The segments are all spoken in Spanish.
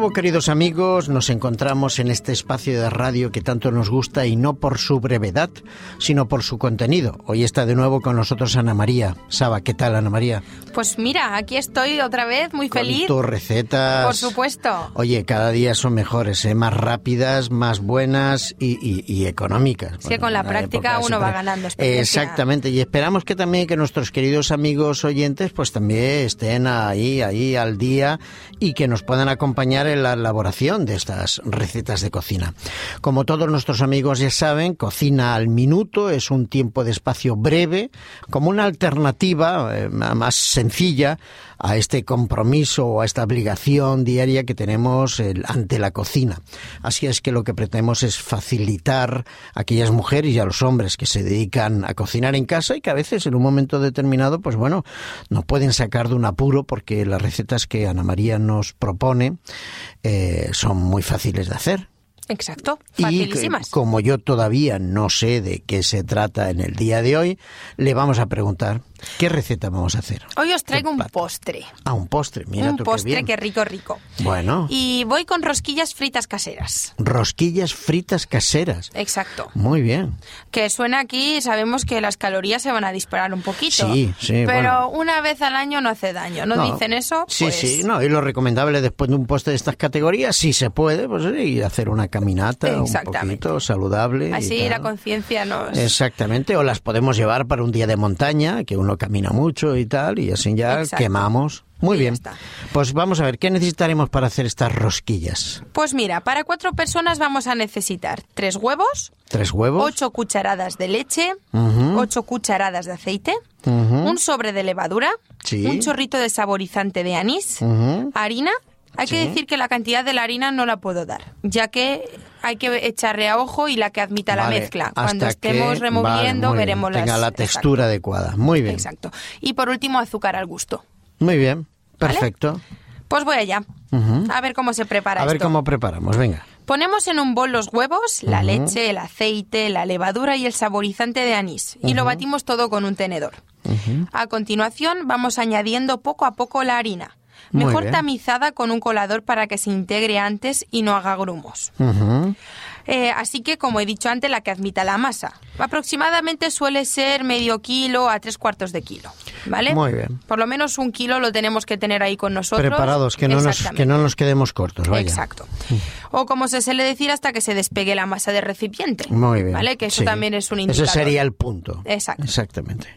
nuevo, queridos amigos, nos encontramos en este espacio de radio que tanto nos gusta, y no por su brevedad, sino por su contenido. Hoy está de nuevo con nosotros Ana María. Saba, ¿qué tal, Ana María? Pues mira, aquí estoy otra vez, muy feliz. Con tus recetas. Por supuesto. Oye, cada día son mejores, ¿eh? Más rápidas, más buenas y económicas. Sí, bueno, con la práctica uno va ganando experiencia. Exactamente, y esperamos que también que nuestros queridos amigos oyentes pues también estén ahí al día y que nos puedan acompañar en la elaboración de estas recetas de cocina. Como todos nuestros amigos ya saben, Cocina al Minuto es un tiempo de espacio breve, como una alternativa más sencilla a este compromiso o a esta obligación diaria que tenemos ante la cocina. Así es que lo que pretendemos es facilitar a aquellas mujeres y a los hombres que se dedican a cocinar en casa y que a veces en un momento determinado, pues bueno, nos pueden sacar de un apuro porque las recetas que Ana María nos propone son muy fáciles de hacer. Exacto, facilísimas. Y como yo todavía no sé de qué se trata en el día de hoy, le vamos a preguntar qué receta vamos a hacer. Hoy os traigo un postre. Ah, un postre, mira tú qué bien. Un postre, qué rico, rico. Bueno. Y voy con rosquillas fritas caseras. Rosquillas fritas caseras. Exacto. Muy bien. Que suena aquí, sabemos que las calorías se van a disparar un poquito. Sí, sí. Pero bueno, una vez al año no hace daño, ¿no dicen eso? Sí, pues sí, no. Y lo recomendable después de un postre de estas categorías, si se puede, pues sí, hacer una caminata un poquito saludable. Así y la conciencia nos... Exactamente, o las podemos llevar para un día de montaña, que uno camina mucho y tal, y así ya quemamos. Muy bien, pues vamos a ver, ¿qué necesitaremos para hacer estas rosquillas? Pues mira, para 4 personas vamos a necesitar 3 huevos, 8 cucharadas de leche, 8 cucharadas de aceite, un sobre de levadura, un chorrito de saborizante de anís, harina. Hay que decir que la cantidad de la harina no la puedo dar, ya que hay que echarle a ojo y la que admita la mezcla. Cuando estemos removiendo veremos las... Tenga la textura adecuada. Muy bien. Exacto. Y por último, azúcar al gusto. Muy bien. Perfecto. ¿Vale? Pues voy allá. A ver cómo se prepara esto. A ver cómo preparamos. Venga. Ponemos en un bol los huevos, la leche, el aceite, la levadura y el saborizante de anís. Y lo batimos todo con un tenedor. A continuación vamos añadiendo poco a poco la harina. Mejor tamizada con un colador para que se integre antes y no haga grumos. Así que, como he dicho antes, la que admita la masa. Aproximadamente suele ser medio kilo a 3/4 de kilo, ¿vale? Muy bien. Por lo menos 1 kilo lo tenemos que tener ahí con nosotros. Preparados, que no nos quedemos cortos, vaya. Exacto. O como se suele decir, hasta que se despegue la masa del recipiente. Muy bien. ¿Vale? Que eso también es un indicador. Ese sería el punto. Exacto. Exactamente.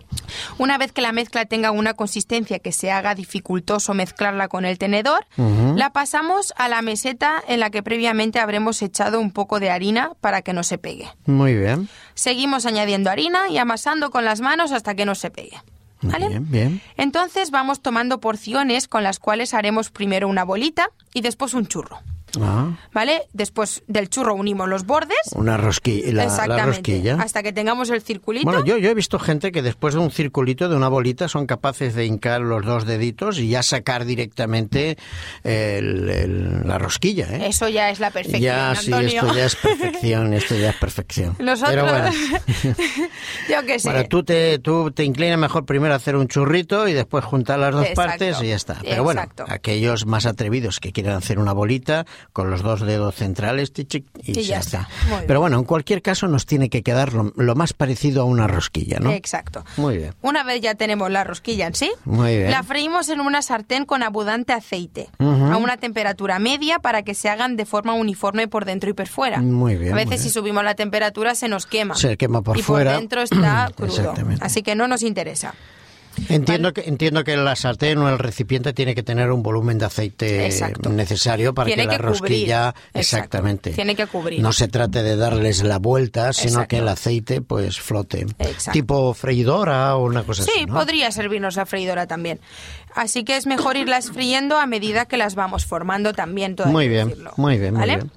Una vez que la mezcla tenga una consistencia que se haga dificultoso mezclarla con el tenedor, la pasamos a la meseta en la que previamente habremos echado un poco de harina para que no se pegue. Muy bien. Seguimos añadiendo harina y amasando con las manos hasta que no se pegue. ¿Vale? Bien, bien. Entonces vamos tomando porciones con las cuales haremos primero una bolita y después un churro. ¿Vale? Después del churro unimos los bordes. Una rosquilla. La rosquilla. Hasta que tengamos el circulito. Bueno, yo he visto gente que después de un circulito, de una bolita, son capaces de hincar los 2 deditos y ya sacar directamente la rosquilla, ¿eh? Eso ya es la perfección, ya, Antonio. Sí, esto ya es perfección, esto ya es perfección. Nosotros... Pero bueno. Yo qué sé. Bueno, tú te inclinas mejor primero a hacer un churrito y después juntar las dos partes y ya está. Pero bueno, aquellos más atrevidos que quieran hacer una bolita... con los 2 dedos centrales y ya está. Pero bueno, en cualquier caso nos tiene que quedar lo más parecido a una rosquilla, ¿no? Exacto. Muy bien. Una vez ya tenemos la rosquilla en sí, muy bien, la freímos en una sartén con abundante aceite, a una temperatura media para que se hagan de forma uniforme por dentro y por fuera. Muy bien. A veces si subimos la temperatura se nos quema. Se quema por fuera. Y por dentro está crudo. Así que no nos interesa. Entiendo que la sartén o el recipiente tiene que tener un volumen de aceite necesario para que la rosquilla... Exactamente. Tiene que cubrir. No se trate de darles la vuelta, sino que el aceite pues flote. Tipo freidora o una cosa así, ¿no? Sí, podría servirnos la freidora también. Así que es mejor irlas friendo a medida que las vamos formando también. Muy bien, muy bien, ¿vale? Muy bien.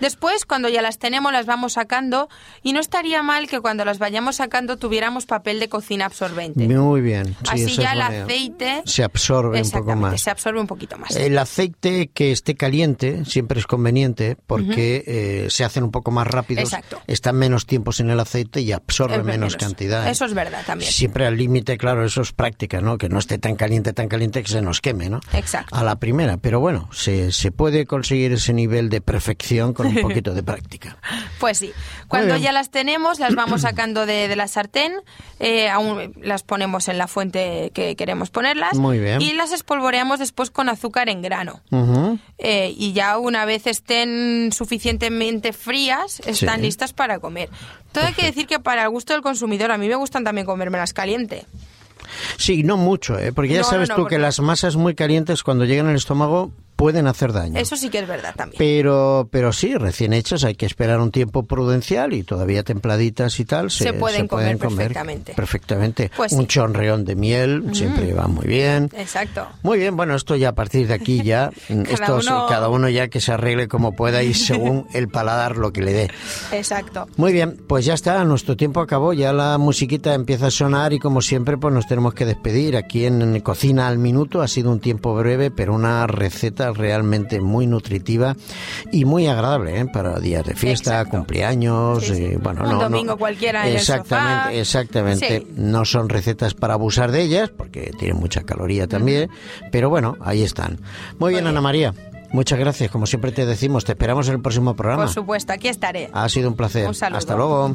Después, cuando ya las tenemos, las vamos sacando. Y no estaría mal que cuando las vayamos sacando tuviéramos papel de cocina absorbente. Muy bien. así eso ya el aceite se absorbe un poco más. Se absorbe un poquito más. El aceite que esté caliente siempre es conveniente porque se hacen un poco más rápidos, están menos tiempos en el aceite y absorben menos cantidad. Eso es verdad también. Siempre al límite, claro, eso es práctica, ¿no? Que no esté tan caliente que se nos queme, ¿no? Exacto. A la primera, pero bueno, se puede conseguir ese nivel de perfección con un poquito de práctica. Pues sí. Cuando ya las tenemos, las vamos sacando de la sartén, aún las ponemos en la fuente que queremos ponerlas. Muy bien. Y las espolvoreamos después con azúcar en grano. Uh-huh. Y ya una vez estén suficientemente frías, están listas para comer. Todo hay que decir que para el gusto del consumidor, a mí me gustan también comérmelas caliente. Sí, no mucho, porque ya sabes, porque las masas muy calientes cuando llegan al estómago pueden hacer daño. Eso sí que es verdad también. Pero sí, recién hechas hay que esperar un tiempo prudencial y todavía templaditas y tal se pueden comer perfectamente. Pues un chorreón de miel siempre va muy bien. Exacto. Muy bien, bueno, esto ya a partir de aquí ya cada uno ya que se arregle como pueda y según el paladar lo que le dé. Exacto. Muy bien, pues ya está, nuestro tiempo acabó, ya la musiquita empieza a sonar y como siempre pues nos tenemos que despedir aquí en Cocina al Minuto. Ha sido un tiempo breve, pero una receta realmente muy nutritiva y muy agradable para días de fiesta, cumpleaños, bueno, un domingo cualquiera en el sofá. Exactamente, no son recetas para abusar de ellas porque tienen mucha caloría también, pero bueno, ahí están. Muy bien, Ana María, muchas gracias, como siempre te decimos, te esperamos en el próximo programa. Por supuesto, aquí estaré. Ha sido un placer. Un saludo. Hasta luego.